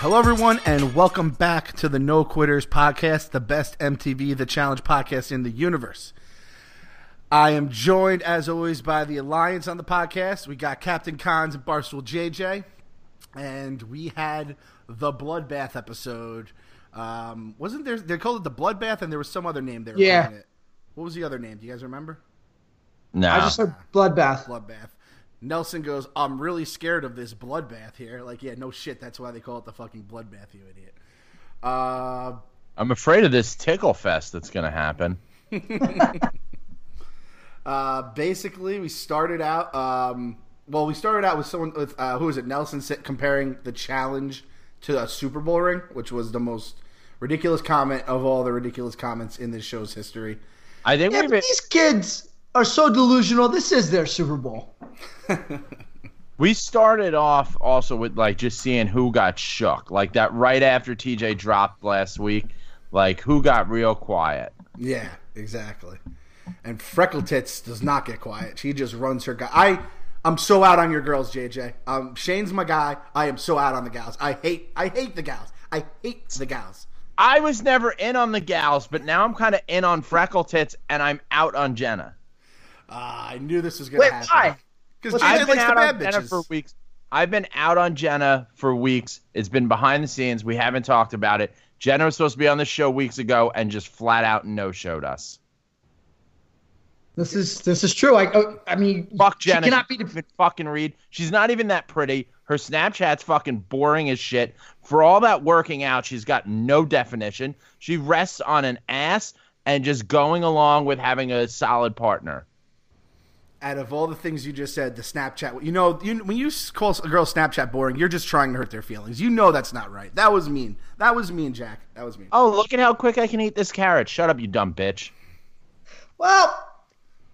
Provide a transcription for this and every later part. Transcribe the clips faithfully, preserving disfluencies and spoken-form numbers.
Hello, everyone, and welcome back to the No Quitters podcast, the best M T V, The Challenge podcast in the universe. I am joined, as always, by the Alliance on the podcast. We got Captain Cons and Barstool J J, and we had the Bloodbath episode. Um, wasn't there? They called it the Bloodbath, and there was some other name there. Yeah. It. What was the other name? Do you guys remember? No. I just said Bloodbath. Bloodbath. Nelson goes, I'm really scared of this bloodbath here. Like, yeah, no shit. That's why they call it the fucking bloodbath, you idiot. Uh, I'm afraid of this tickle fest that's going to happen. uh, basically, we started out um, – well, we started out with someone – with uh, who was it? Nelson comparing the challenge to a Super Bowl ring, which was the most ridiculous comment of all the ridiculous comments in this show's history. I think yeah, we've been- these kids – are so delusional. This is their Super Bowl. We started off also with like just seeing who got shook, like that right after T J dropped last week, like who got real quiet. Yeah, exactly. And Freckle Tits does not get quiet. She just runs her guy. I I'm so out on your girls, J J. Um, Shane's my guy. I am so out on the gals. I hate I hate the gals. I hate the gals. I was never in on the gals, but now I'm kind of in on Freckle Tits, and I'm out on Jenna. Uh, I knew this was going to happen. Why? Because I've been out on Jenna for weeks. I've been out on Jenna for weeks. It's been behind the scenes. We haven't talked about it. Jenna was supposed to be on the show weeks ago and just flat out no-showed us. This is this is true. I I mean, fuck Jenna. She cannot be even fucking read. She's not even that pretty. Her Snapchat's fucking boring as shit. For all that working out, she's got no definition. She rests on an ass and just going along with having a solid partner. Out of all the things you just said, the Snapchat, you know, you, when you call a girl Snapchat boring, you're just trying to hurt their feelings. You know that's not right. That was mean. That was mean, Jack. That was mean. Oh, look at how quick I can eat this carrot. Shut up, you dumb bitch. Well,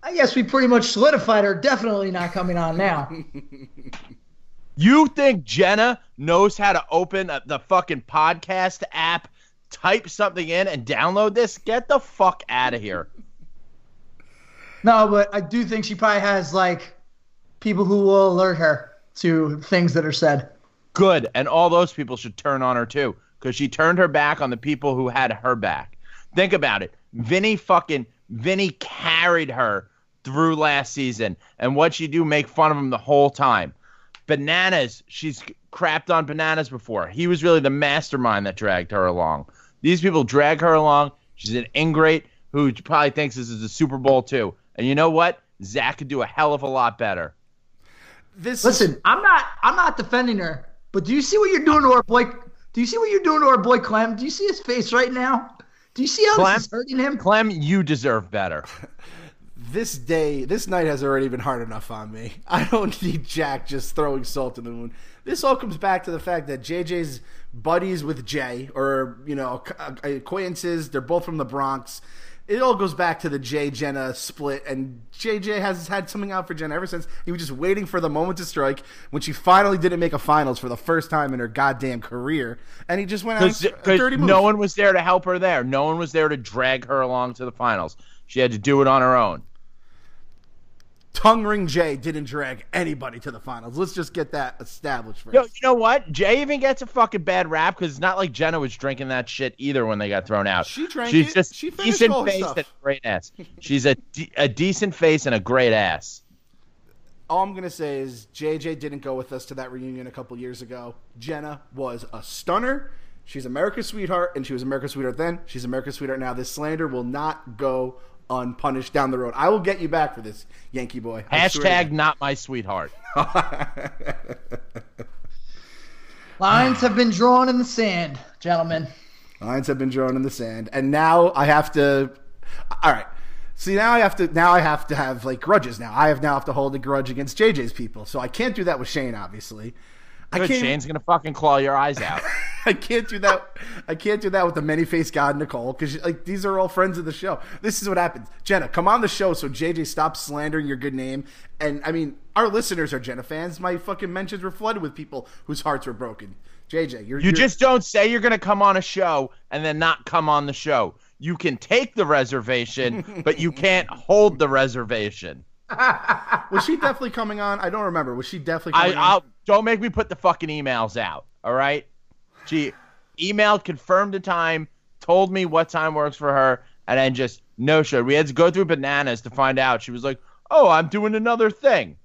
I guess we pretty much solidified her definitely not coming on now. You think Jenna knows how to open a, the fucking podcast app, type something in, and download this? Get the fuck out of here. No, but I do think she probably has, like, people who will alert her to things that are said. Good, and all those people should turn on her, too, because she turned her back on the people who had her back. Think about it. Vinny fucking – Vinny carried her through last season, and what'd she do? Make fun of him the whole time. Bananas, she's crapped on Bananas before. He was really the mastermind that dragged her along. These people drag her along. She's an ingrate who probably thinks this is a Super Bowl, too. And you know what? Zach could do a hell of a lot better. This Listen, is... I'm not I'm not defending her, but do you see what you're doing to our boy? Do you see what you're doing to our boy Clem? Do you see his face right now? Do you see how Clem, this is hurting him? Clem, you deserve better. This day, this night has already been hard enough on me. I don't need Jack just throwing salt in the wound. This all comes back to the fact that J J's buddies with Jay, or, you know, acquaintances, they're both from the Bronx. It all goes back to the Jay-Jenna split, and J J has had something out for Jenna ever since. He was just waiting for the moment to strike when she finally didn't make a finals for the first time in her goddamn career, and he just went out and dirty moves. No one was there to help her there. No one was there to drag her along to the finals. She had to do it on her own. Tongue Ring Jay didn't drag anybody to the finals. Let's just get that established first. Yo, you know what? Jay even gets a fucking bad rap because it's not like Jenna was drinking that shit either when they got thrown out. She drank She's it. Just she finished decent all face stuff. And great ass. She's a, de- a decent face and a great ass. All I'm going to say is J J didn't go with us to that reunion a couple years ago. Jenna was a stunner. She's America's sweetheart, and she was America's sweetheart then. She's America's sweetheart now. This slander will not go unpunished down the road. I will get you back for this, Yankee boy. I Hashtag not my sweetheart. Lines have been drawn in the sand, gentlemen. Lines have been drawn in the sand, and now I have to. All right. See, now I have to. Now I have to have like grudges. Now I have now have to hold a grudge against J J's people. So I can't do that with Shane, obviously. Good, I can't, Shane's gonna fucking claw your eyes out. I can't do that. I can't do that with the many-faced god Nicole because like these are all friends of the show. This is what happens. Jenna, come on the show so J J stops slandering your good name. And I mean, our listeners are Jenna fans. My fucking mentions were flooded with people whose hearts were broken. J J, you're you you're, just don't say you're gonna come on a show and then not come on the show. You can take the reservation, but you can't hold the reservation. Was she definitely coming on? I don't remember. Was she definitely coming I, on? I'll, don't make me put the fucking emails out, all right? She emailed, confirmed the time, told me what time works for her, and then just no show. We had to go through Bananas to find out. She was like, oh, I'm doing another thing.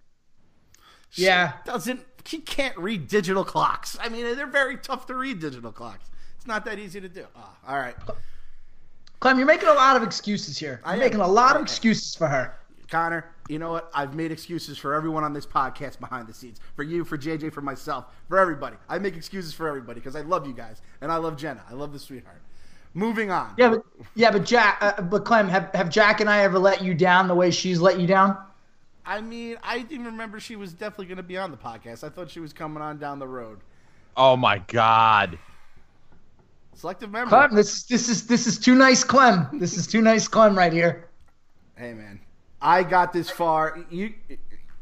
She yeah. doesn't she can't read digital clocks. I mean, they're very tough to read digital clocks. It's not that easy to do. Oh, all right. Clem, you're making a lot of excuses here. I'm making a lot of excuses for her. Connor, you know what? I've made excuses for everyone on this podcast behind the scenes. For you, for J J, for myself, for everybody. I make excuses for everybody because I love you guys. And I love Jenna. I love the sweetheart. Moving on. Yeah, but, yeah, but Jack, uh, but Clem, have, have Jack and I ever let you down the way she's let you down? I mean, I didn't remember she was definitely going to be on the podcast. I thought she was coming on down the road. Oh my God! Selective memory. Clem, this this is this is too nice, Clem. This is too nice, Clem, right here. Hey man, I got this far. You,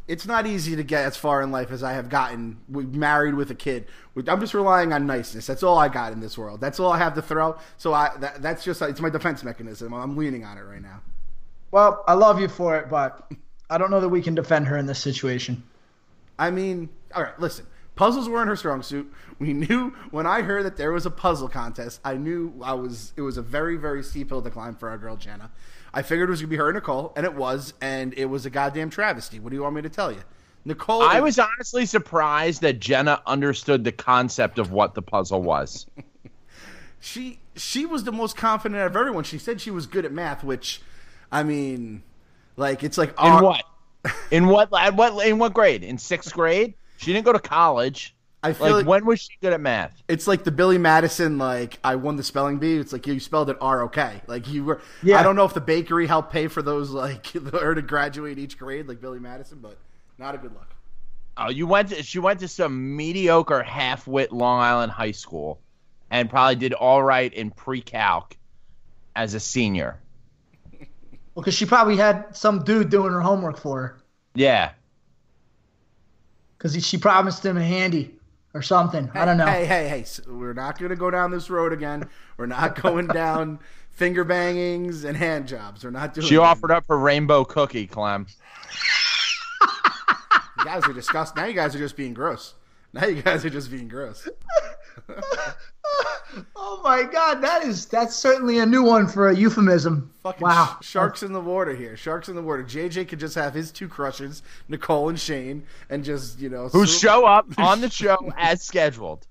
it's not easy to get as far in life as I have gotten. We married with a kid. I'm just relying on niceness. That's all I got in this world. That's all I have to throw. So I that, that's just it's my defense mechanism. I'm leaning on it right now. Well, I love you for it, but I don't know that we can defend her in this situation. I mean, all right, listen. Puzzles weren't her strong suit. We knew when I heard that there was a puzzle contest, I knew I was. It was a very, very steep hill to climb for our girl, Jenna. I figured it was going to be her and Nicole, and it was, and it was a goddamn travesty. What do you want me to tell you? Nicole. I was honestly surprised that Jenna understood the concept of what the puzzle was. she she was the most confident of everyone. She said she was good at math, which, I mean... Like it's like in what, in what, what, in what grade? In sixth grade, she didn't go to college. I feel like, like when was she good at math? It's like the Billy Madison, like I won the spelling bee. It's like you spelled it R okay. Like you were. Yeah. I don't know if the bakery helped pay for those, like, or to graduate each grade, like Billy Madison, but not a good look. Oh, you went. To, she went to some mediocre half-wit Long Island high school, and probably did all right in pre-calc as a senior. Because she probably had some dude doing her homework for her. Yeah. Because she promised him a handy or something. Hey, I don't know. Hey, hey, hey. So we're not going to go down this road again. We're not going down finger bangings and hand jobs. We're not doing She anything. Offered up her rainbow cookie, Clem. You guys are disgusting. Now you guys are just being gross. Now you guys are just being gross. Oh my God, that is that's certainly a new one for a euphemism. Fucking wow, sh- sharks in the water here. Sharks in the water. J J could just have his two crushes, Nicole and Shane, and just you know who swoop. Show up on the show as scheduled.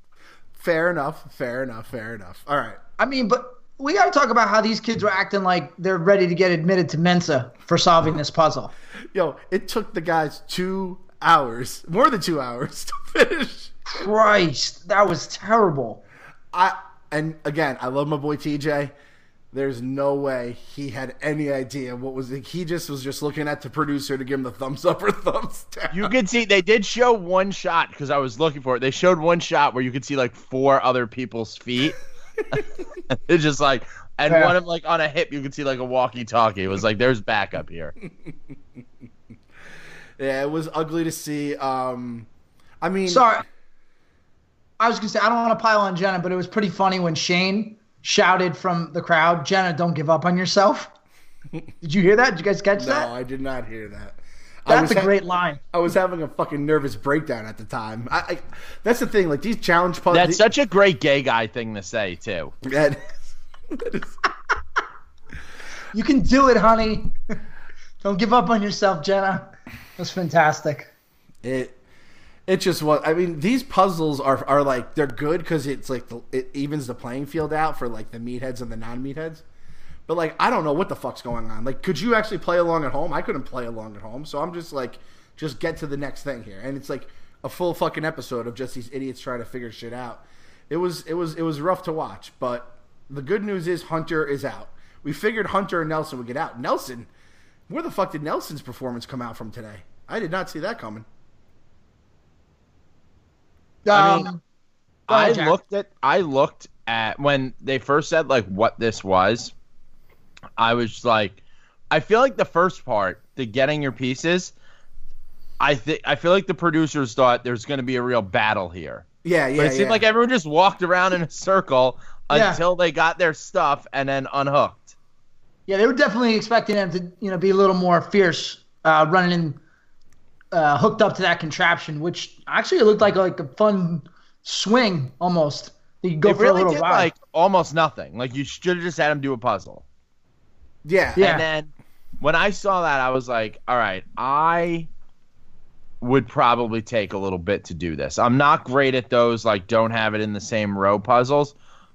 Fair enough. Fair enough. Fair enough. All right. I mean, but we got to talk about how these kids are acting like they're ready to get admitted to Mensa for solving this puzzle. Yo, it took the guys two hours, more than two hours, to finish. Christ, that was terrible. I. And, again, I love my boy T J. There's no way he had any idea what was – he just was just looking at the producer to give him the thumbs up or thumbs down. You could see – they did show one shot because I was looking for it. They showed one shot where you could see, like, four other people's feet. It's just like – and yeah. One of them, like, on a hip, you could see, like, a walkie-talkie. It was like, there's backup here. Yeah, it was ugly to see. Um, I mean – Sorry. I was going to say, I don't want to pile on Jenna, but it was pretty funny when Shane shouted from the crowd, Jenna, don't give up on yourself. Did you hear that? Did you guys catch no, that? No, I did not hear that. That's a ha- great line. I was having a fucking nervous breakdown at the time. I, I That's the thing. Like, these challenge puzzles. That's the- such a great gay guy thing to say, too. That is, that is- You can do it, honey. Don't give up on yourself, Jenna. That's fantastic. It. It just was. I mean, these puzzles are are like they're good because it's like the, it evens the playing field out for like the meatheads and the non-meatheads. But like, I don't know what the fuck's going on. Like, could you actually play along at home? I couldn't play along at home, so I'm just like, just get to the next thing here. And it's like a full fucking episode of just these idiots trying to figure shit out. It was it was it was rough to watch. But the good news is Hunter is out. We figured Hunter and Nelson would get out. Nelson, where the fuck did Nelson's performance come out from today? I did not see that coming. I mean, um, I Jack. looked at I looked at when they first said like what this was. I was like, I feel like the first part, the getting your pieces. I think I feel like the producers thought there's going to be a real battle here. Yeah, yeah. But it seemed yeah. like everyone just walked around in a circle yeah. until they got their stuff and then unhooked. Yeah, they were definitely expecting them to you know be a little more fierce, uh, running in. Uh, hooked up to that contraption, which actually looked like like a fun swing almost You go it for really a did ride. Like almost nothing. Like you should have just had him do a puzzle. Yeah. yeah. And then when I saw that, I was like, all right, I would probably take a little bit to do this. I'm not great at those, like don't have it in the same row puzzles.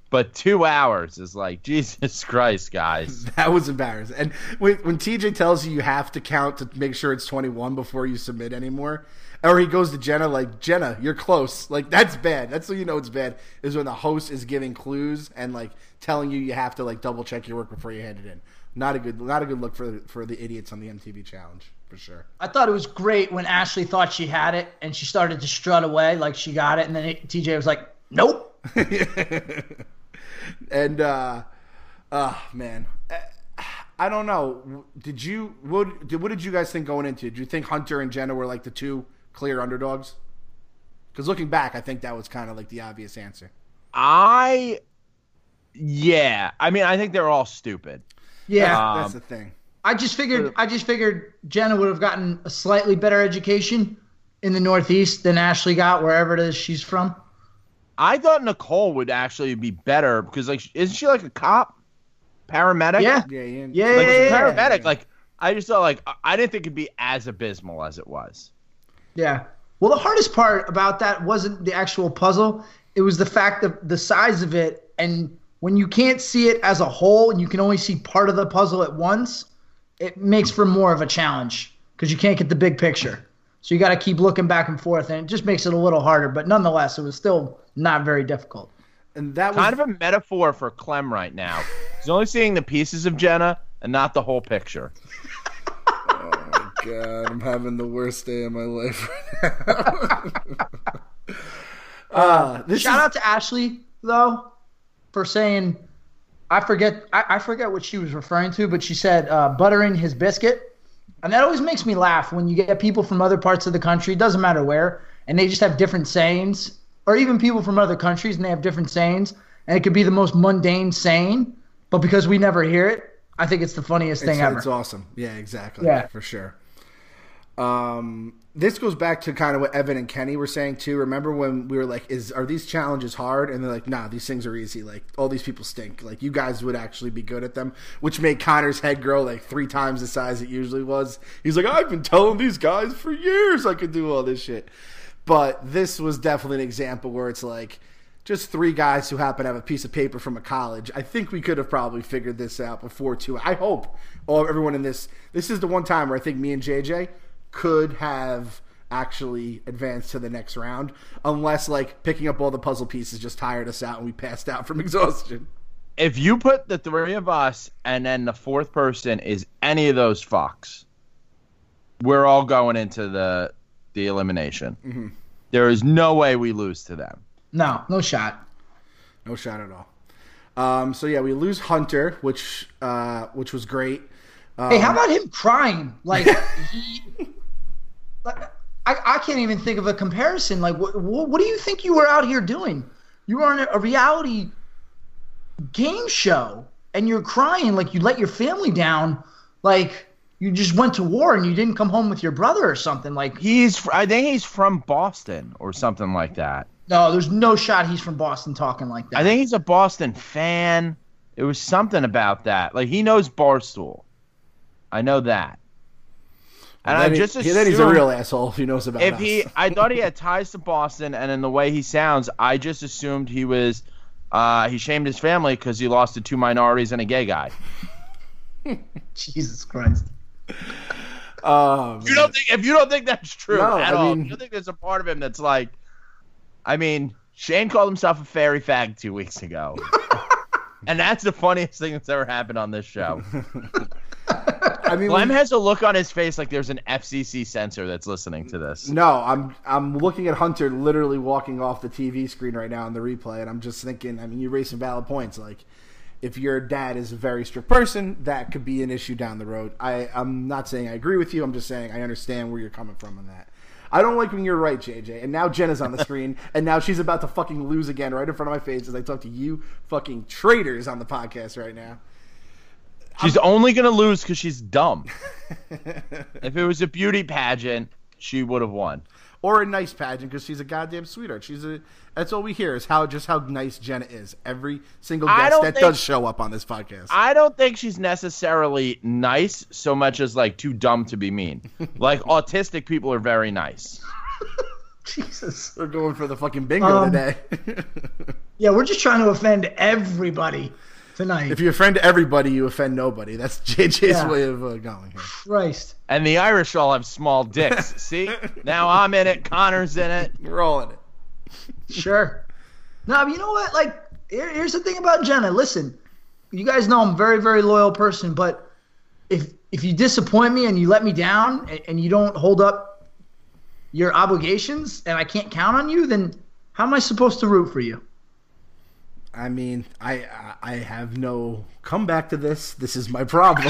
But two hours is like, Jesus Christ, guys. That was embarrassing. And when, when T J tells you you have to count to make sure it's twenty-one before you submit anymore, or he goes to Jenna like, Jenna, you're close. Like, that's bad. That's how you know it's bad, is when the host is giving clues and, like, telling you you have to, like, double-check your work before you hand it in. Not a good not a good look for, for the idiots on the M T V Challenge, for sure. I thought it was great when Ashley thought she had it, and she started to strut away like she got it, and then it, T J was like, nope. And, uh, oh, man, I don't know. Did you, what did, what did you guys think going into? Did you think Hunter and Jenna were like the two clear underdogs? Because looking back, I think that was kind of like the obvious answer. I, yeah. I mean, I think they're all stupid. Yeah. Um, that's the thing. I just figured, I just figured Jenna would have gotten a slightly better education in the Northeast than Ashley got, wherever it is she's from. I thought Nicole would actually be better because, like, isn't she like a cop, paramedic? Yeah, yeah, yeah, yeah. Like, yeah, yeah paramedic. Yeah. Like, I just thought, like, I didn't think it'd be as abysmal as it was. Yeah. Well, the hardest part about that wasn't the actual puzzle; it was the fact that the size of it, and when you can't see it as a whole, and you can only see part of the puzzle at once, it makes for more of a challenge because you can't get the big picture. So you got to keep looking back and forth, and it just makes it a little harder. But nonetheless, it was still not very difficult. And that was kind of a metaphor for Clem right now. He's only seeing the pieces of Jenna and not the whole picture. Oh, my God. I'm having the worst day of my life right now. uh, this shout is... out to Ashley, though, for saying, I forget I, I forget what she was referring to, but she said uh, buttering his biscuit. And that always makes me laugh when you get people from other parts of the country, doesn't matter where, and they just have different sayings. Or even people from other countries, and they have different sayings, and it could be the most mundane saying, but because we never hear it, I think it's the funniest thing it's, ever. It's awesome. Yeah, exactly. Yeah, for sure. Um, this goes back to kind of what Evan and Kenny were saying too. Remember when we were like, "Is are these challenges hard?" And they're like, "Nah, these things are easy. Like all these people stink. Like you guys would actually be good at them," which made Connor's head grow like three times the size it usually was. He's like, "I've been telling these guys for years I could do all this shit." But this was definitely an example where it's like just three guys who happen to have a piece of paper from a college. I think we could have probably figured this out before, too. I hope all everyone in this – this is the one time where I think me and J J could have actually advanced to the next round unless, like, picking up all the puzzle pieces just tired us out and we passed out from exhaustion. If you put the three of us and then the fourth person is any of those fucks, we're all going into the – the elimination. Mm-hmm. There is no way we lose to them. No, no shot. No shot at all. Um, so, yeah, we lose Hunter, which uh, which was great. Um, hey, how about him crying? Like, he, like I, I can't even think of a comparison. Like, wh- wh- what do you think you were out here doing? You were on a, a reality game show, and you're crying like you let your family down. Like... You just went to war and you didn't come home with your brother or something like. He's, I think he's from Boston or something like that. No, there's no shot he's from Boston talking like that. I think he's a Boston fan. It was something about that. Like he knows Barstool. I know that. And well, I just assumed then he's a real asshole if he knows about. If us. he, I thought he had ties to Boston, and in the way he sounds, I just assumed he was. Uh, he shamed his family because he lost to two minorities and a gay guy. Jesus Christ. Oh, you don't think, if you don't think that's true no, at I all, mean, you don't think there's a part of him that's like, I mean, Shane called himself a fairy fag two weeks ago, and that's the funniest thing that's ever happened on this show. I mean, Clem we, has a look on his face like there's an F C C censor that's listening to this. No, I'm I'm looking at Hunter literally walking off the T V screen right now in the replay, and I'm just thinking, I mean, you raise some valid points, like. If your dad is a very strict person, that could be an issue down the road. I, I'm not saying I agree with you. I'm just saying I understand where you're coming from on that. I don't like when you're right, J J. And now Jenna's on the screen, and now she's about to fucking lose again right in front of my face as I talk to you fucking traitors on the podcast right now. She's I'm... only going to lose because she's dumb. If it was a beauty pageant, she would have won. or a nice pageant because she's a goddamn sweetheart. She's a. That's all we hear is how just how nice Jenna is. Every single guest that does show up on this podcast. I don't think she's necessarily nice so much as like too dumb to be mean. Like autistic people are very nice. Jesus, we're going for the fucking bingo um, today. Yeah, we're just trying to offend everybody tonight. If you offend everybody, you offend nobody. That's J J's yeah. way of uh, going here. Christ. And the Irish all have small dicks. See? Now I'm in it. Connor's in it. We're all in it. Sure. Now, you know what? Like, here, here's the thing about Jenna. Listen, you guys know I'm a very, very loyal person, but if if you disappoint me and you let me down and, and you don't hold up your obligations and I can't count on you, then how am I supposed to root for you? I mean, I I have no comeback to this. This is my problem.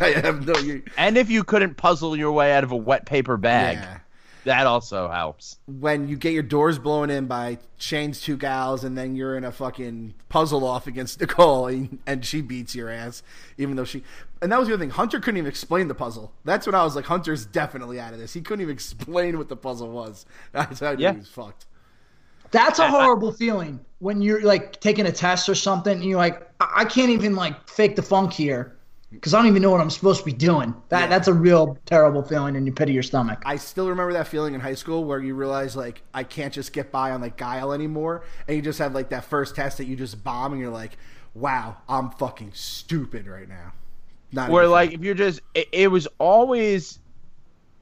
I have no. You... And if you couldn't puzzle your way out of a wet paper bag, yeah. that also helps. When you get your doors blown in by Shane's two gals, and then you're in a fucking puzzle off against Nicole, and, and she beats your ass, even though she. And that was the other thing. Hunter couldn't even explain the puzzle. That's when I was like, Hunter's definitely out of this. He couldn't even explain what the puzzle was. That's how yeah. he was fucked. That's a horrible I, I, feeling when you're like taking a test or something and you're like, I, I can't even like fake the funk here because I don't even know what I'm supposed to be doing. That yeah. That's a real terrible feeling in your pit of your stomach. I still remember that feeling in high school where you realize like I can't just get by on like guile anymore. And you just have like that first test that you just bomb and you're like, wow, I'm fucking stupid right now. Not where like if you're just it, it was always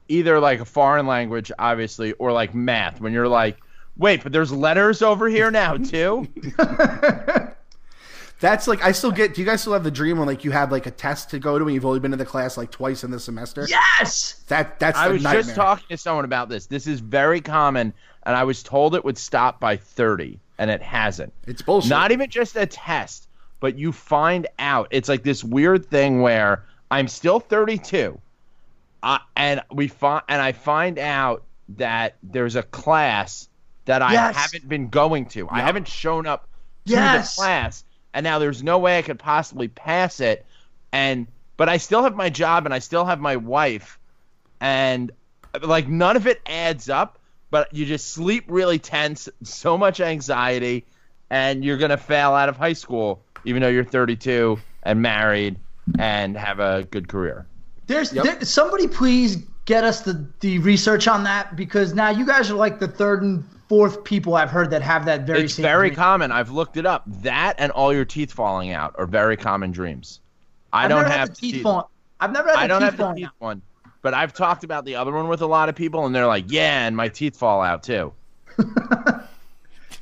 either like a foreign language, obviously, or like math when you're like, wait, but there's letters over here now, too? That's like, I still get, do you guys still have the dream when, like, you have, like, a test to go to and you've only been to the class, like, twice in the semester? Yes! That That's I the nightmare. I was just talking to someone about this. This is very common, and I was told it would stop by thirty, and it hasn't. It's bullshit. Not even just a test, but you find out. It's like this weird thing where I'm still thirty-two, uh, and we fi- and I find out that there's a class that I yes. haven't been going to. Yep. I haven't shown up to yes. the class, and now there's no way I could possibly pass it. And but I still have my job, and I still have my wife, and like none of it adds up. But you just sleep really tense, so much anxiety, and you're gonna fail out of high school, even though you're thirty-two and married and have a good career. There's yep. there, somebody please get us the the research on that because now you guys are like the third and fourth people I've heard that have that very it's same very dream. Common. I've looked it up. That and all your teeth falling out are very common dreams. I I've don't have the teeth, teeth. Fall- I've never had I don't teeth have the teeth out. One, but I've talked about the other one with a lot of people, and they're like, yeah, and my teeth fall out too.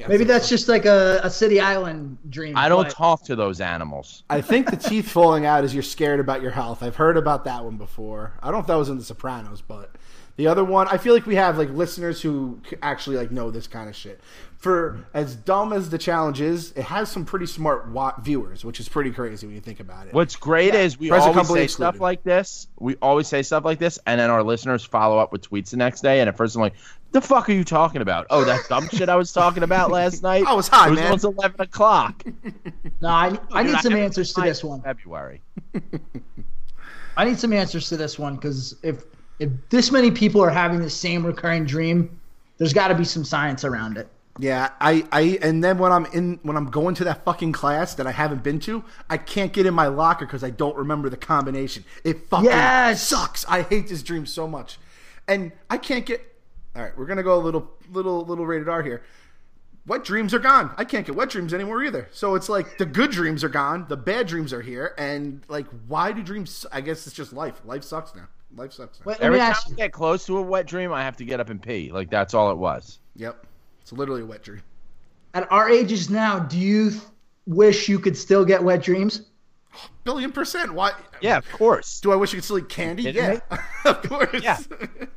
Maybe that's just like a, a City Island dream. I don't but... talk to those animals. I think the teeth falling out is you're scared about your health. I've heard about that one before. I don't know if that was in The Sopranos, but... The other one, I feel like we have like listeners who actually like know this kind of shit. For as dumb as The Challenge is, it has some pretty smart wa- viewers, which is pretty crazy when you think about it. What's great yeah. is we Press always say excluded. stuff like this. We always say stuff like this, and then our listeners follow up with tweets the next day. And at first I'm like, the fuck are you talking about? Oh, that dumb shit I was talking about last night? I was high, it was man. It was eleven o'clock. No, I, I need Dude, some I answers to this one. February. I need some answers to this one, because if... If this many people are having the same recurring dream, there's got to be some science around it. Yeah, I, I, and then when I'm in, when I'm going to that fucking class that I haven't been to, I can't get in my locker because I don't remember the combination. It fucking yes! sucks. I hate this dream so much, and I can't get. All right, we're gonna go a little, little, little rated R here. Wet dreams are gone. I can't get wet dreams anymore either. So it's like the good dreams are gone, the bad dreams are here, and like, why do dreams? I guess it's just life. Life sucks now. Life sucks. Wait, Every time I get close to a wet dream, I have to get up and pee. Like, that's all it was. Yep. It's literally a wet dream. At our ages now, do you th- wish you could still get wet dreams? Billion percent. Why? Yeah, of course. Do I wish you could still eat candy? Yeah, of course. Yeah.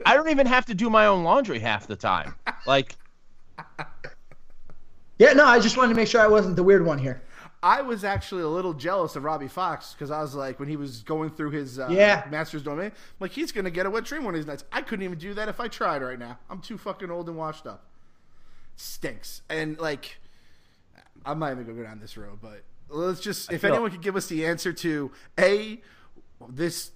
I don't even have to do my own laundry half the time. Like. Yeah, no, I just wanted to make sure I wasn't the weird one here. I was actually a little jealous of Robbie Fox because I was like, when he was going through his uh, yeah. master's domain, I'm like, he's going to get a wet dream one of these nights. I couldn't even do that if I tried right now. I'm too fucking old and washed up. Stinks. And, like, I'm not even going to go down this road, but let's just – if anyone could give us the answer to, A, this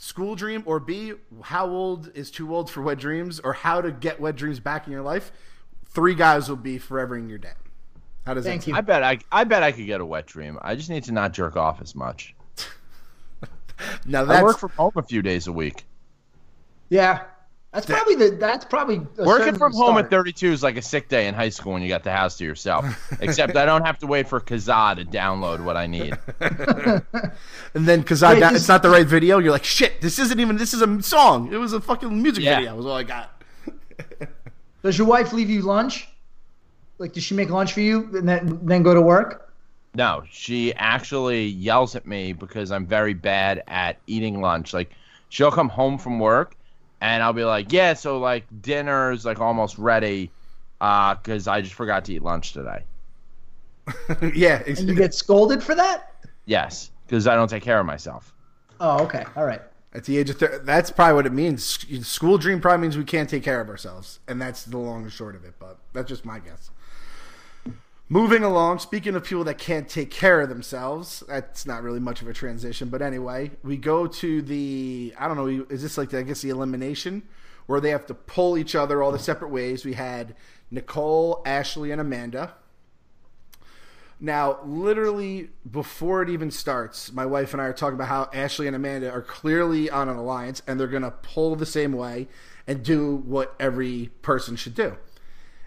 School dream, or B, how old is too old for wet dreams, or how to get wet dreams back in your life. Three guys will be forever in your debt. How does Thank that you. I bet I, I bet I could get a wet dream. I just need to not jerk off as much. Now that's... I work from home a few days a week. Yeah. That's probably the. That's probably working from home at thirty-two is like a sick day in high school when you got the house to yourself. Except I don't have to wait for Kazaa to download what I need. And then Kazaa, wait, da- this- it's not the right video. You're like, shit. This isn't even. This is a song. It was a fucking music yeah. video. Was all I got. Does your wife leave you lunch? Like, does she make lunch for you and then then go to work? No, she actually yells at me because I'm very bad at eating lunch. Like, she'll come home from work. And I'll be like, yeah, so, like, dinner's, like, almost ready because uh, I just forgot to eat lunch today. Yeah. Exactly. And you get scolded for that? Yes, because I don't take care of myself. Oh, okay. All right. At the age of thirty, that's probably what it means. School dream probably means we can't take care of ourselves, and that's the long and short of it, but that's just my guess. Moving along, speaking of people that can't take care of themselves, that's not really much of a transition. But anyway, we go to the, I don't know, is this like, the, I guess, the elimination where they have to pull each other all the separate ways. We had Nicole, Ashley, and Amanda. Now, literally before it even starts, my wife and I are talking about how Ashley and Amanda are clearly on an alliance and they're going to pull the same way and do what every person should do.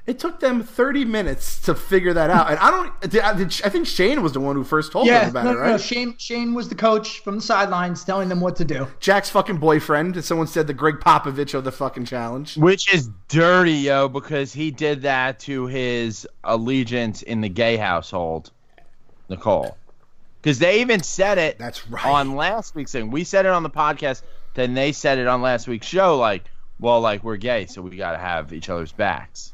It took them thirty minutes to figure that out, and I don't. Did, did, I think Shane was the one who first told yeah, them about no, it, right? No, Shane. Shane was the coach from the sidelines telling them what to do. Jack's fucking boyfriend, and someone said the Greg Popovich of the fucking challenge, which is dirty, yo, because he did that to his allegiance in the gay household, Nicole. Because they even said it. That's right. On last week's thing, we said it on the podcast. Then they said it on last week's show. Like, well, like we're gay, so we got to have each other's backs.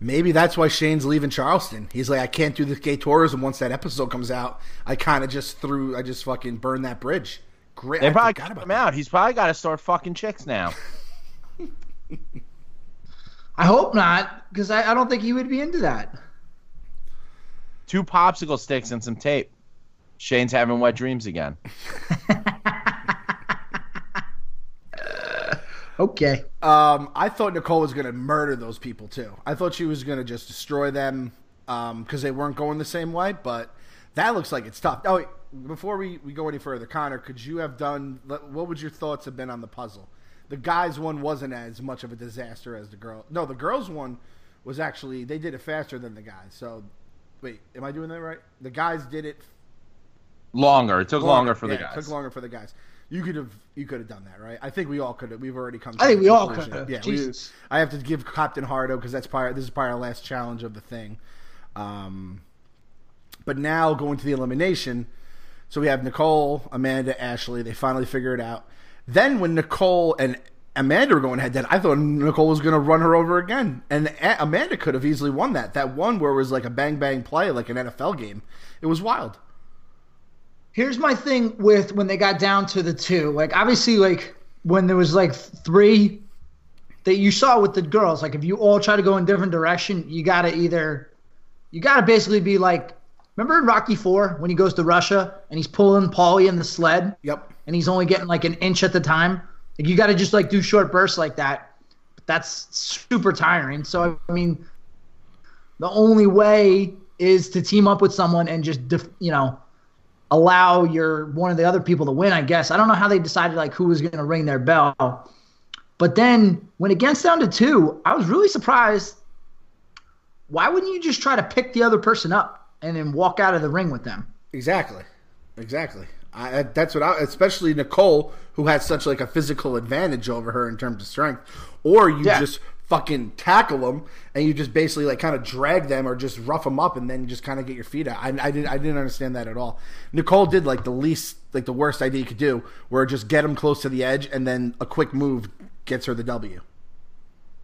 Maybe that's why Shane's leaving Charleston. He's like, I can't do this gay tourism once that episode comes out. I kind of just threw, I just fucking burned that bridge. Great. They probably got him out. He's probably got to start fucking chicks now. I hope not, because I, I don't think he would be into that. Two popsicle sticks and some tape. Shane's having wet dreams again. Okay. Um, I thought Nicole was going to murder those people, too. I thought she was going to just destroy them because um, they weren't going the same way, but that looks like it's tough. Oh, before we, we go any further, Connor, could you have done – what would your thoughts have been on the puzzle? The guys' one wasn't as much of a disaster as the girl. No, the girls' one was actually – they did it faster than the guys. So, wait, am I doing that right? The guys did it – Longer. It took longer, longer for yeah, the guys. It took longer for the guys. You could have you could have done that, right? I think we all could have. We've already come to I think we all could have. Yeah, Jesus. We, I have to give Captain Hardo because that's probably, this is probably our last challenge of the thing. Um, but now going to the elimination, so we have Nicole, Amanda, Ashley. They finally figure it out. Then when Nicole and Amanda were going head-to-head, I thought Nicole was going to run her over again. And a- Amanda could have easily won that. That one where it was like a bang-bang play, like an N F L game. It was wild. Here's my thing with when they got down to the two. Like, obviously, like, when there was, like, three that you saw with the girls, like, if you all try to go in different direction, you got to either – you got to basically be, like – remember in Rocky Four when he goes to Russia and he's pulling Paulie in the sled? Yep. And he's only getting, like, an inch at the time? Like, you got to just, like, do short bursts like that. But that's super tiring. So, I mean, the only way is to team up with someone and just, def- you know – allow your one of the other people to win, I guess. I don't know how they decided like who was going to ring their bell. But then when it gets down to two, I was really surprised. Why wouldn't you just try to pick the other person up and then walk out of the ring with them? Exactly. Exactly. I, that's what I – especially Nicole, who has such like a physical advantage over her in terms of strength. Or you yeah. just fucking tackle them and you just basically like kind of drag them or just rough them up and then just kind of get your feet out. I, I, didn't, I didn't understand that at all. Nicole did like the least – like the worst idea you could do where just get them close to the edge and then a quick move gets her the W.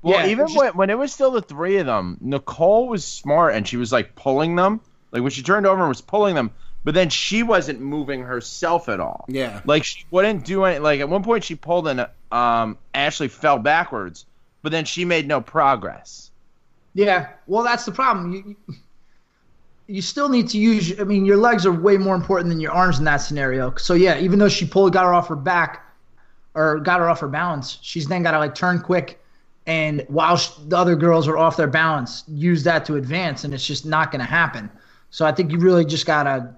Well, yeah, even just, when, when it was still the three of them, Nicole was smart and she was like pulling them. Like when she turned over and was pulling them. But then she wasn't moving herself at all. Yeah. Like, she wouldn't do any. Like, at one point she pulled and um, Ashley fell backwards, but then she made no progress. Yeah. Well, that's the problem. You, you, you still need to use – I mean, your legs are way more important than your arms in that scenario. So, yeah, even though she pulled, got her off her back, or got her off her balance, she's then got to like turn quick, and while she, the other girls are off their balance, use that to advance, and it's just not going to happen. So I think you really just got to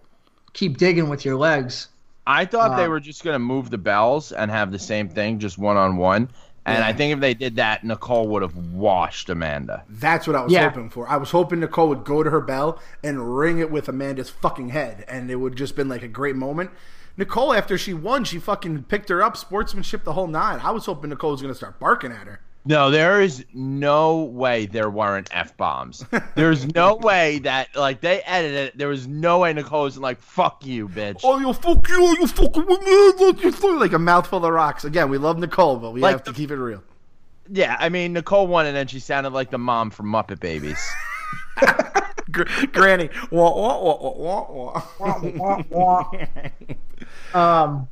keep digging with your legs. I thought uh, they were just going to move the bells and have the same thing, just one-on-one. And yeah. I think if they did that, Nicole would have washed Amanda. That's what I was yeah. hoping for. I was hoping Nicole would go to her bell and ring it with Amanda's fucking head, and it would have just been like a great moment. Nicole, after she won, she fucking picked her up, sportsmanship the whole nine. I was hoping Nicole was going to start barking at her. No, there is no way there weren't F-bombs. There's no way that, like, they edited it. There was no way Nicole wasn't like, fuck you, bitch. Oh, you fuck you. You fucking with me. Like a mouthful of rocks. Again, we love Nicole, but we like have the, to keep it real. Yeah, I mean, Nicole won, and then she sounded like the mom from Muppet Babies. Gr- Granny. Wah, wah, wah, wah, wah, wah, wah, wah, wah. Um,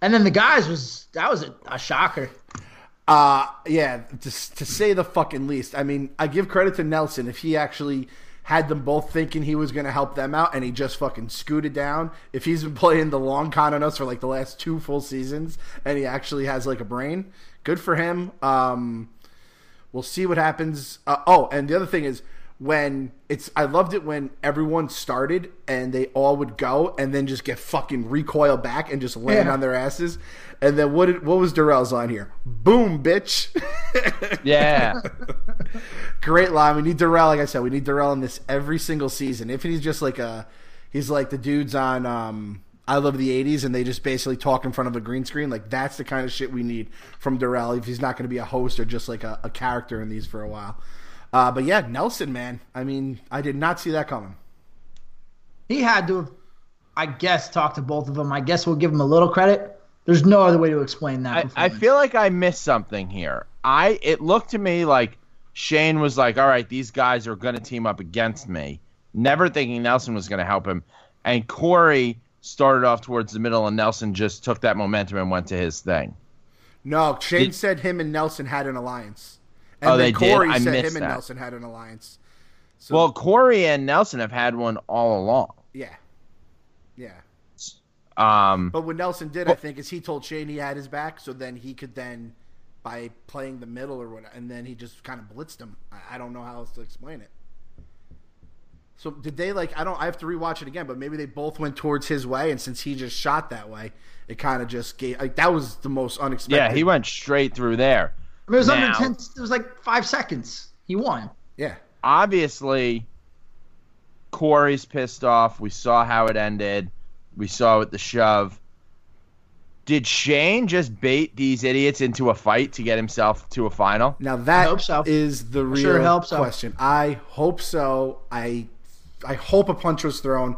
and then the guys was, that was a, a shocker. Uh, yeah, to, to say the fucking least. I mean, I give credit to Nelson if he actually had them both thinking he was going to help them out, and he just fucking scooted down. If he's been playing the long con on us for like the last two full seasons, and he actually has like a brain, good for him. Um, we'll see what happens. Uh, oh, and the other thing is when it's, I loved it when everyone started and they all would go and then just get fucking recoil back and just land yeah. on their asses. And then what did, what was Durrell's line here? Boom, bitch. Yeah. Great line. We need Durrell. Like I said, we need Durrell in this every single season. If he's just like a, he's like the dudes on um, I Love the eighties and they just basically talk in front of a green screen. Like that's the kind of shit we need from Durrell. If he's not going to be a host or just like a, a character in these for a while. Uh, but yeah, Nelson, man. I mean, I did not see that coming. He had to, I guess, talk to both of them. I guess we'll give him a little credit. There's no other way to explain that. I, I feel like I missed something here. I It looked to me like Shane was like, all right, these guys are going to team up against me, never thinking Nelson was going to help him. And Corey started off towards the middle, and Nelson just took that momentum and went to his thing. No, Shane did, said him and Nelson had an alliance. And oh, then they Corey did? I said him that. and Nelson had an alliance. So, well, Corey and Nelson have had one all along. Yeah. Yeah. Um, but what Nelson did, well, I think, is he told Shane he had his back, so then he could then, by playing the middle or whatever, and then he just kind of blitzed him. I, I don't know how else to explain it. So did they like? I don't. I have to rewatch it again, but maybe they both went towards his way, and since he just shot that way, it kind of just gave. Like that was the most unexpected. Yeah, he went straight through there. I mean, it was now, under ten. It was like five seconds. He won. Yeah. Obviously, Corey's pissed off. We saw how it ended. We saw with the shove. Did Shane just bait these idiots into a fight to get himself to a final? Now that so. is the real sure question. So. I hope so. I I hope a punch was thrown.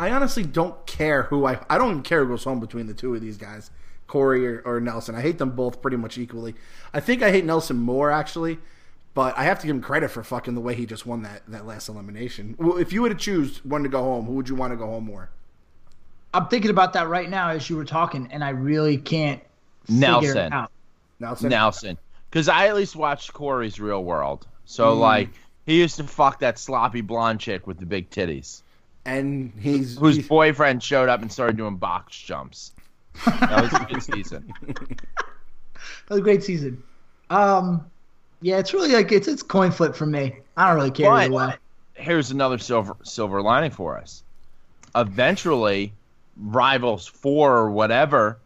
I honestly don't care who I – I don't even care who goes home between the two of these guys, Corey or, or Nelson. I hate them both pretty much equally. I think I hate Nelson more actually, but I have to give him credit for fucking the way he just won that, that last elimination. Well, if you were to choose one to go home, who would you want to go home more? I'm thinking about that right now as you were talking, and I really can't Nelson. figure it out. Nelson. Nelson. Because I at least watched Corey's Real World. So, mm. like, he used to fuck that sloppy blonde chick with the big titties. And he's... Whose he's... boyfriend showed up and started doing box jumps. That was a good season. That was a great season. Um, yeah, it's really like, it's it's coin flip for me. I don't really care either way. Here's another silver silver lining for us. Eventually... rivals four or whatever,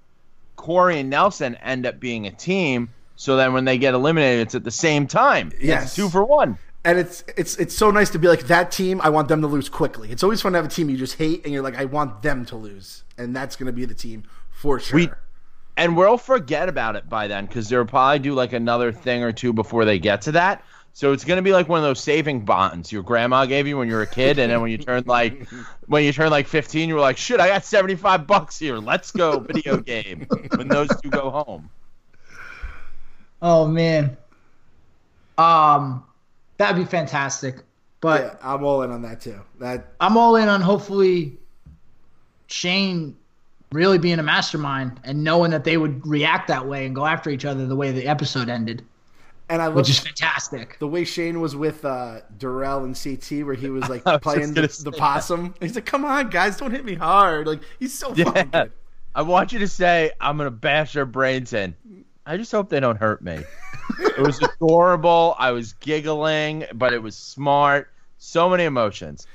Corey and Nelson end up being a team. So then when they get eliminated, it's at the same time. Yes. It's two for one. And it's it's it's so nice to be like, that team, I want them to lose quickly. It's always fun to have a team you just hate and you're like, I want them to lose. And that's going to be the team for sure. We, and we'll forget about it by then because they'll probably do like another thing or two before they get to that. So it's going to be like one of those saving bonds your grandma gave you when you were a kid, and then when you turned like when you turned like fifteen, you were like, shit, I got seventy-five bucks here. Let's go video game when those two go home. Oh, man. Um, that'd be fantastic. But yeah, I'm all in on that, too. That I'm all in on hopefully Shane really being a mastermind and knowing that they would react that way and go after each other the way the episode ended. And I love Which is fantastic. The way Shane was with uh, Durrell and C T where he was like playing was the, the possum. That. He's like, come on, guys, don't hit me hard. Like, he's so yeah. fucking good. I want you to say, I'm going to bash their brains in. I just hope they don't hurt me. It was adorable. I was giggling, but it was smart. So many emotions.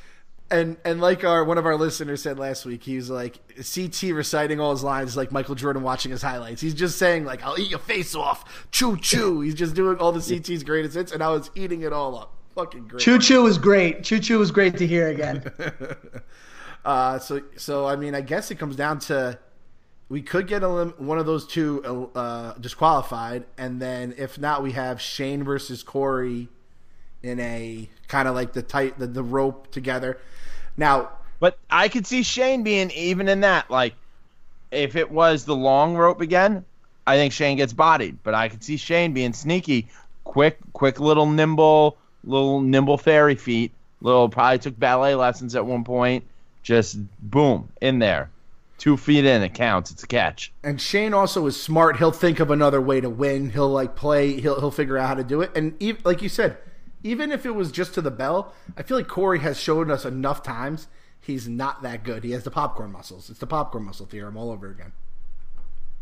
And and like our one of our listeners said last week, he was like, C T reciting all his lines is like Michael Jordan watching his highlights. He's just saying, like, I'll eat your face off. Choo choo. He's just doing all the C T's greatest hits, and I was eating it all up. Fucking great. Choo choo was great. Choo choo was great to hear again. uh, so, so I mean, I guess it comes down to we could get a lim- one of those two uh, disqualified, and then if not, we have Shane versus Corey in a kind of like the tight the, the rope together. Now, but I could see Shane being even in that. Like, if it was the long rope again, I think Shane gets bodied. But I could see Shane being sneaky, quick, quick, little nimble, little nimble fairy feet. Little probably took ballet lessons at one point. Just boom in there, two feet in. It counts. It's a catch. And Shane also is smart. He'll think of another way to win. He'll like play. He'll he'll figure out how to do it. And even, like you said, even if it was just to the bell, I feel like Corey has shown us enough times he's not that good. He has the popcorn muscles. It's the popcorn muscle theorem all over again.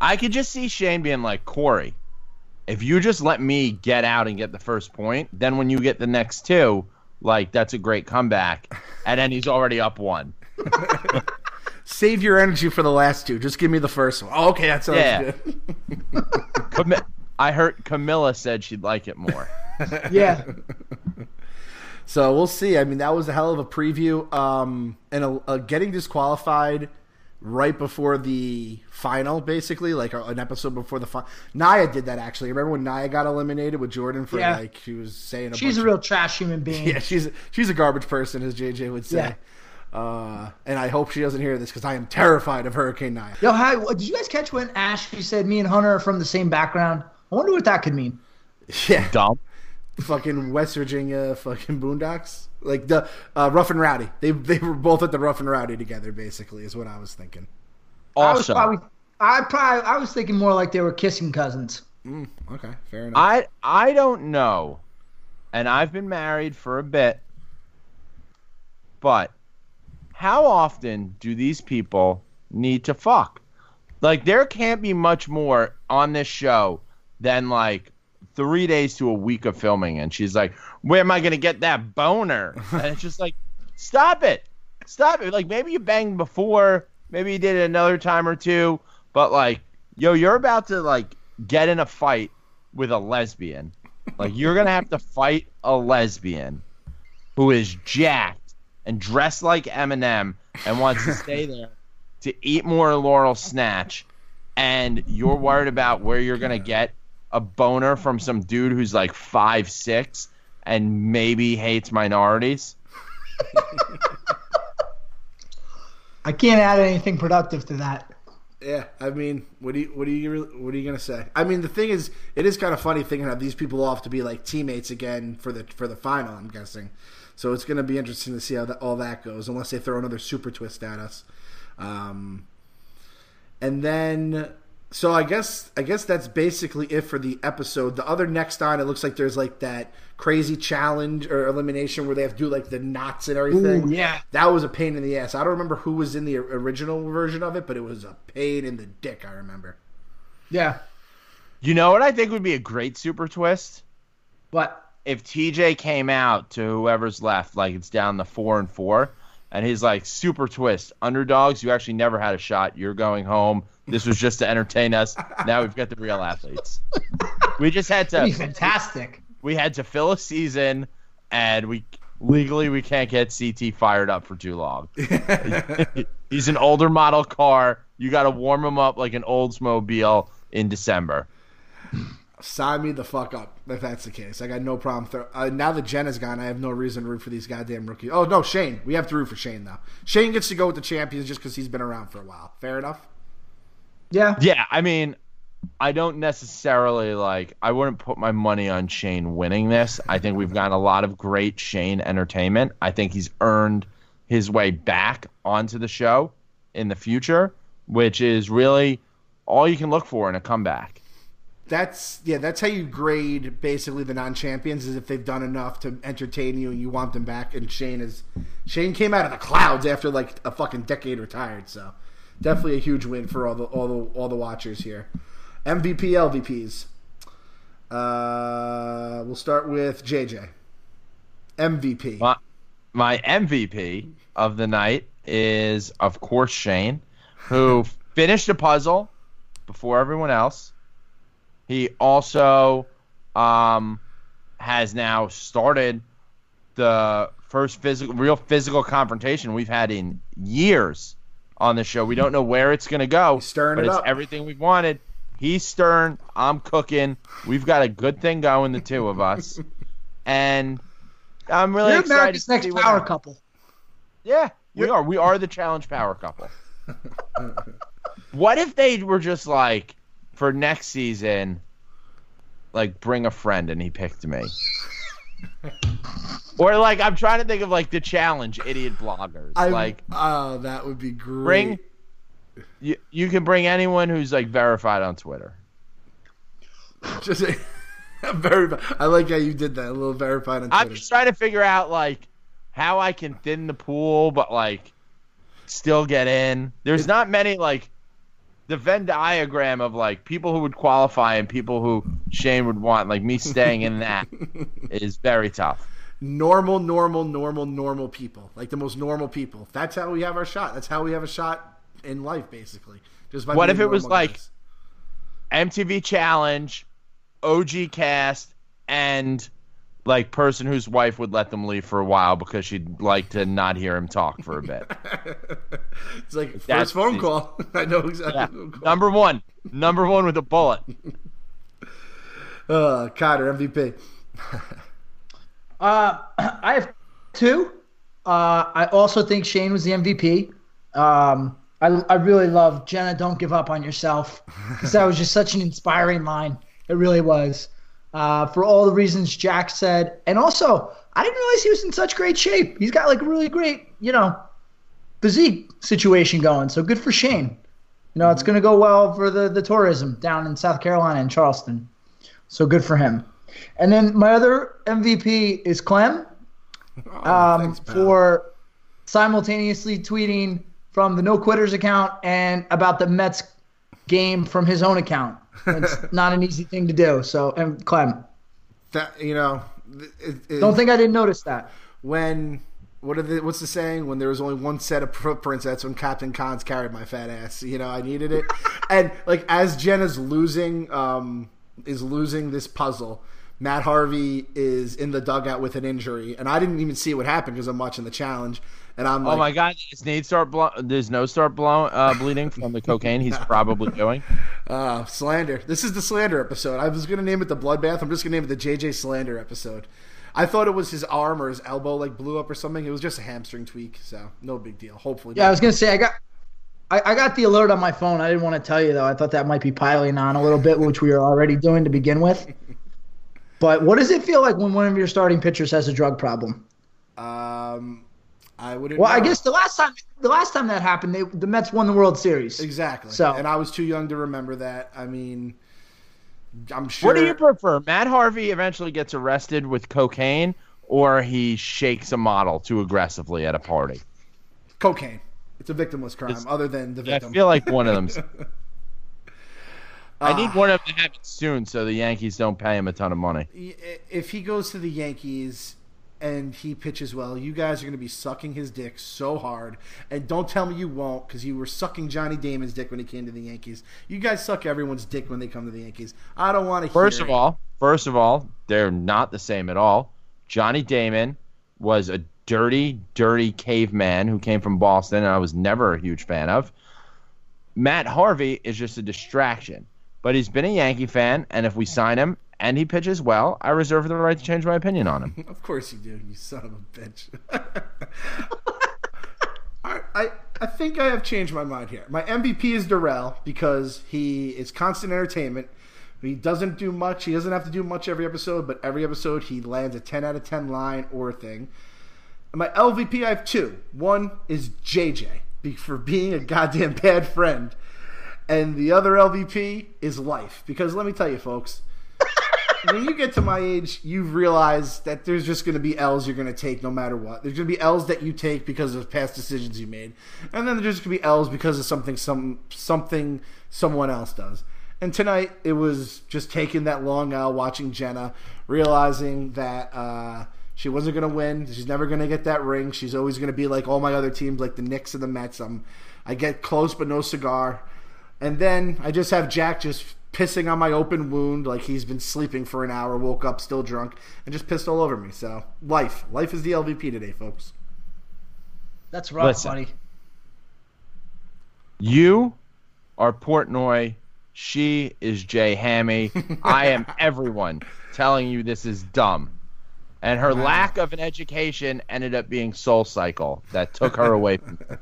I could just see Shane being like, Corey, if you just let me get out and get the first point, then when you get the next two, like, that's a great comeback. And then he's already up one. Save your energy for the last two. Just give me the first one. Oh, okay, that sounds yeah. good. Cam- I heard Camilla said she'd like it more. Yeah. So we'll see. I mean, that was a hell of a preview. Um, and a, a getting disqualified right before the final, basically, like an episode before the final. Naya did that, actually. Remember when Naya got eliminated with Jordan for, yeah. like, she was saying a She's bunch a real of, trash human being. Yeah, she's, she's a garbage person, as J J would say. Yeah. Uh, and I hope she doesn't hear this because I am terrified of Hurricane Naya. Yo, hi, did you guys catch when Ashley said me and Hunter are from the same background? I wonder what that could mean. Yeah. Dumb. Fucking West Virginia fucking Boondocks. Like the uh, Rough and Rowdy. They they were both at the Rough and Rowdy together, basically, is what I was thinking. Awesome. I was probably I, probably, I was thinking more like they were kissing cousins. Mm, okay, fair enough. I, I don't know, and I've been married for a bit, but how often do these people need to fuck? Like, there can't be much more on this show than, like, three days to a week of filming, and she's like, where am I going to get that boner? And it's just like, stop it. Stop it. Like, maybe you banged before. Maybe you did it another time or two. But, like, yo, you're about to, like, get in a fight with a lesbian. Like, you're going to have to fight a lesbian who is jacked and dressed like Eminem and wants to stay there to eat more Laurel Snatch, and you're worried about where you're going to get a boner from some dude who's like five six and maybe hates minorities. I can't add anything productive to that. Yeah, I mean, what do you, what do you, what are you gonna say? I mean, the thing is, it is kind of funny thinking of these people off to be like teammates again for the for the final. I'm guessing, so it's gonna be interesting to see how that, all that goes, unless they throw another super twist at us. Um, and then. So I guess I guess that's basically it for the episode. The other next on, it looks like there's like that crazy challenge or elimination where they have to do like the knots and everything. Ooh, yeah. That was a pain in the ass. I don't remember who was in the original version of it, but it was a pain in the dick, I remember. Yeah. You know what I think would be a great super twist? What? If T J came out to whoever's left, like it's down the four and four, and he's like, super twist, underdogs, you actually never had a shot. You're going home. This was just to entertain us. Now we've got the real athletes. We just had to. That'd be fantastic. We had to fill a season, and we legally we can't get C T fired up for too long. He's an older model car. You got to warm him up like an Oldsmobile in December. Sign me the fuck up if that's the case. I got no problem. Th- uh, now that Jenna's gone, I have no reason to root for these goddamn rookies. Oh no, Shane. We have to root for Shane though. Shane gets to go with the champions just because he's been around for a while. Fair enough. Yeah. Yeah, I mean, I don't necessarily like, I wouldn't put my money on Shane winning this. I think we've gotten a lot of great Shane entertainment. I think he's earned his way back onto the show in the future, which is really all you can look for in a comeback. That's, yeah, that's how you grade basically the non-champions, is if they've done enough to entertain you and you want them back. And Shane is, Shane came out of the clouds after like a fucking decade retired, so. definitely a huge win for all the all the all the watchers here. M V P, L V Ps. Uh, we'll start with J J. M V P. My, my M V P of the night is, of course, Shane, who finished the puzzle before everyone else. He also um, has now started the first physical, real physical confrontation we've had in years on the show. We don't know where it's going to go, He's stirring but it it's up. Everything we've wanted. He's stern. I'm cooking. We've got a good thing going, the two of us. And I'm really You're excited. You're America's next power happens. Couple. Yeah, we You're- are. We are the challenge power couple. What if they were just like, for next season, like, bring a friend and he picked me? Or, like, I'm trying to think of, like, the challenge idiot bloggers. I'm, like, oh, that would be great. Bring, you, you can bring anyone who's, like, verified on Twitter. Just a, a verified. I like how you did that, a little verified on Twitter. I'm just trying to figure out, like, how I can thin the pool, but, like, still get in. There's not many, like, the Venn diagram of, like, people who would qualify and people who Shane would want, like, me staying in that is very tough. Normal, normal, normal, normal people. Like, the most normal people. That's how we have our shot. That's how we have a shot in life, basically. Just by What if it was, guys. Like, M T V Challenge, O G Cast, and, like, person whose wife would let them leave for a while because she'd like to not hear him talk for a bit. It's like, first That's phone the, call. I know exactly yeah. who called. Number one. Number one with a bullet. uh, Connor, M V P. uh, I have two. Uh, I also think Shane was the M V P. Um, I, I really love Jenna, don't give up on yourself. Because that was just such an inspiring line. It really was. Uh, for all the reasons Jack said. And also, I didn't realize he was in such great shape. He's got, like, a really great, you know, physique situation going. So good for Shane. You know, it's going to go well for the, the tourism down in South Carolina and Charleston. So good for him. And then my other M V P is Clem oh, um, thanks, for simultaneously tweeting from the No Quitters account and about the Mets game from his own account. It's not an easy thing to do. So, and Clem. That, you know. It, it, Don't think I didn't notice that. When, what are the, what's the saying? When there was only one set of footprints, that's when Captain Cons carried my fat ass. You know, I needed it. And, like, as Jenna's losing, um, is losing this puzzle, Matt Harvey is in the dugout with an injury. And I didn't even see what happened because I'm watching the challenge. And I'm oh like, my God! His nades start blo- There's no start blow- uh, bleeding from the cocaine he's probably doing. Uh, slander. This is the slander episode. I was gonna name it the bloodbath. I'm just gonna name it the J J slander episode. I thought it was his arm or his elbow, like, blew up or something. It was just a hamstring tweak, so no big deal. Hopefully. Yeah, I was gonna say I got, I, I got the alert on my phone. I didn't want to tell you though. I thought that might be piling on a little bit, which we were already doing to begin with. But what does it feel like when one of your starting pitchers has a drug problem? Um. I wouldn't well, know. I guess the last time the last time that happened, they, the Mets won the World Series. Exactly. So, and I was too young to remember that. I mean, I'm sure. What do you prefer? Matt Harvey eventually gets arrested with cocaine, or he shakes a model too aggressively at a party? Cocaine. It's a victimless crime, it's, other than the victim. I feel like one of them. I need one of them to happen soon so the Yankees don't pay him a ton of money. If he goes to the Yankees and he pitches well, you guys are going to be sucking his dick so hard. And don't tell me you won't, because you were sucking Johnny Damon's dick when he came to the Yankees. You guys suck everyone's dick when they come to the Yankees. I don't want to hear First of it. all, first of all, they're not the same at all. Johnny Damon was a dirty, dirty caveman who came from Boston, and I was never a huge fan of. Matt Harvey is just a distraction. But he's been a Yankee fan, and if we sign him and he pitches well, I reserve the right to change my opinion on him. Of course you do, you son of a bitch. I, I I think I have changed my mind here. My M V P is Durrell because he is constant entertainment. He doesn't do much. He doesn't have to do much every episode, but every episode he lands a ten out of ten line or thing. And my L V P, I have two. One is J J for being a goddamn bad friend. And the other L V P is life. Because let me tell you, folks, when you get to my age, you've realized that there's just going to be L's you're going to take no matter what. There's going to be L's that you take because of past decisions you made. And then there's just going to be L's because of something some something someone else does. And tonight, it was just taking that long L, watching Jenna, realizing that uh, she wasn't going to win. She's never going to get that ring. She's always going to be like all my other teams, like the Knicks and the Mets. I'm, I get close but no cigar. And then I just have Jack just pissing on my open wound like he's been sleeping for an hour, woke up still drunk, and just pissed all over me. So life. Life is the L V P today, folks. That's rough, Listen, buddy. You are Portnoy. She is Jay Hammy. I am everyone telling you this is dumb. And her wow. lack of an education ended up being Soul Cycle that took her away from me.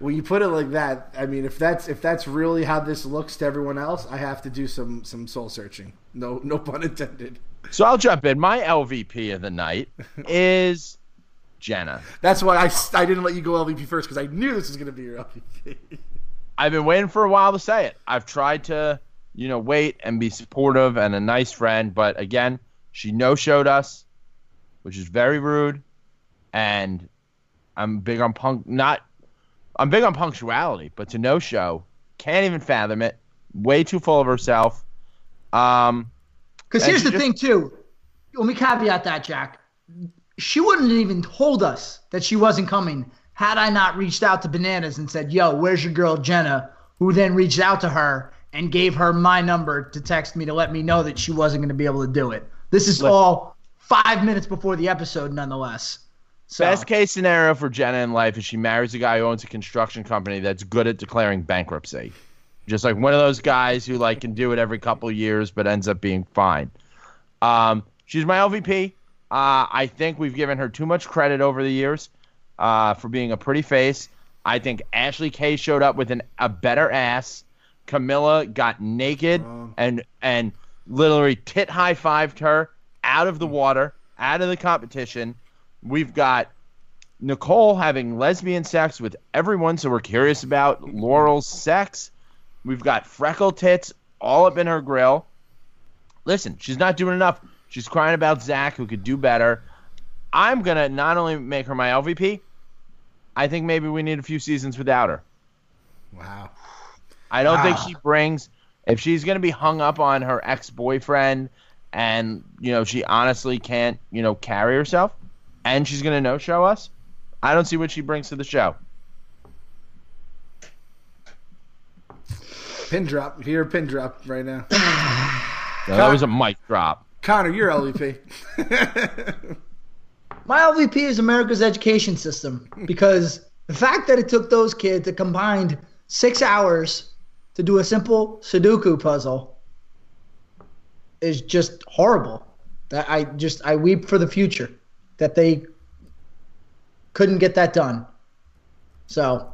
When you put it like that, I mean, if that's if that's really how this looks to everyone else, I have to do some some soul searching. No, no pun intended. So I'll jump in. My L V P of the night is Jenna. That's why I, I didn't let you go L V P first, because I knew this was going to be your L V P. I've been waiting for a while to say it. I've tried to, you know, wait and be supportive and a nice friend, but again, she no-showed us, which is very rude. And I'm big on punk. Not. I'm big on punctuality, but to no show, can't even fathom it. Way too full of herself. Um, because here's the just... thing, too. Let me caveat that, Jack. She wouldn't have even told us that she wasn't coming had I not reached out to Bananas and said, yo, where's your girl Jenna, who then reached out to her and gave her my number to text me to let me know that she wasn't going to be able to do it. This is Listen. all five minutes before the episode, nonetheless. So. Best case scenario for Jenna in life is she marries a guy who owns a construction company that's good at declaring bankruptcy. Just like one of those guys who like can do it every couple of years but ends up being fine. Um, she's my L V P. Uh, I think we've given her too much credit over the years uh, for being a pretty face. I think Ashley K showed up with an, a better ass. Camilla got naked oh. and and literally tit high-fived her out of the water, out of the competition. We've got Nicole having lesbian sex with everyone, so we're curious about Laurel's sex. We've got freckle tits all up in her grill. Listen, she's not doing enough. She's crying about Zach, who could do better. I'm going to not only make her my L V P, I think maybe we need a few seasons without her. Wow. I don't wow. think she brings – if she's going to be hung up on her ex-boyfriend and, you know, she honestly can't, you know, carry herself, and she's going to no-show us, I don't see what she brings to the show. Pin drop. You hear a pin drop right now. No, Con- that was a mic drop. Connor, you're L V P. My L V P is America's education system, because the fact that it took those kids a combined six hours to do a simple Sudoku puzzle is just horrible. That I just I weep for the future. That they couldn't get that done. So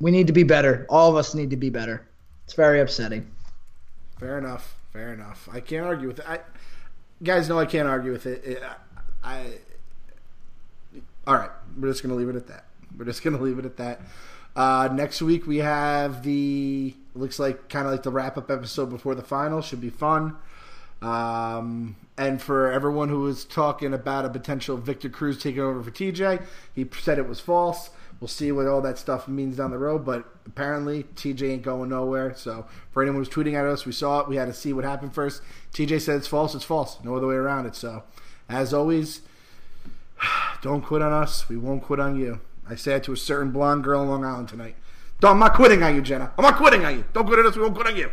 we need to be better. All of us need to be better. It's very upsetting. Fair enough. Fair enough. I can't argue with it. I, you guys know I can't argue with it. it I, I. All right. We're just going to leave it at that. We're just going to leave it at that. Uh, next week we have the, looks like kind of like the wrap-up episode before the final. Should be fun. Um, and for everyone who was talking about a potential Victor Cruz taking over for T J, he said it was false. We'll see what all that stuff means down the road, but apparently T J ain't going nowhere. So for anyone who's tweeting at us, we saw it. We had to see what happened first. T J said it's false. It's false. No other way around it. So as always, don't quit on us. We won't quit on you. I said to a certain blonde girl on Long Island tonight, I'm not quitting on you, Jenna. I'm not quitting on you. Don't quit on us. We won't quit on you.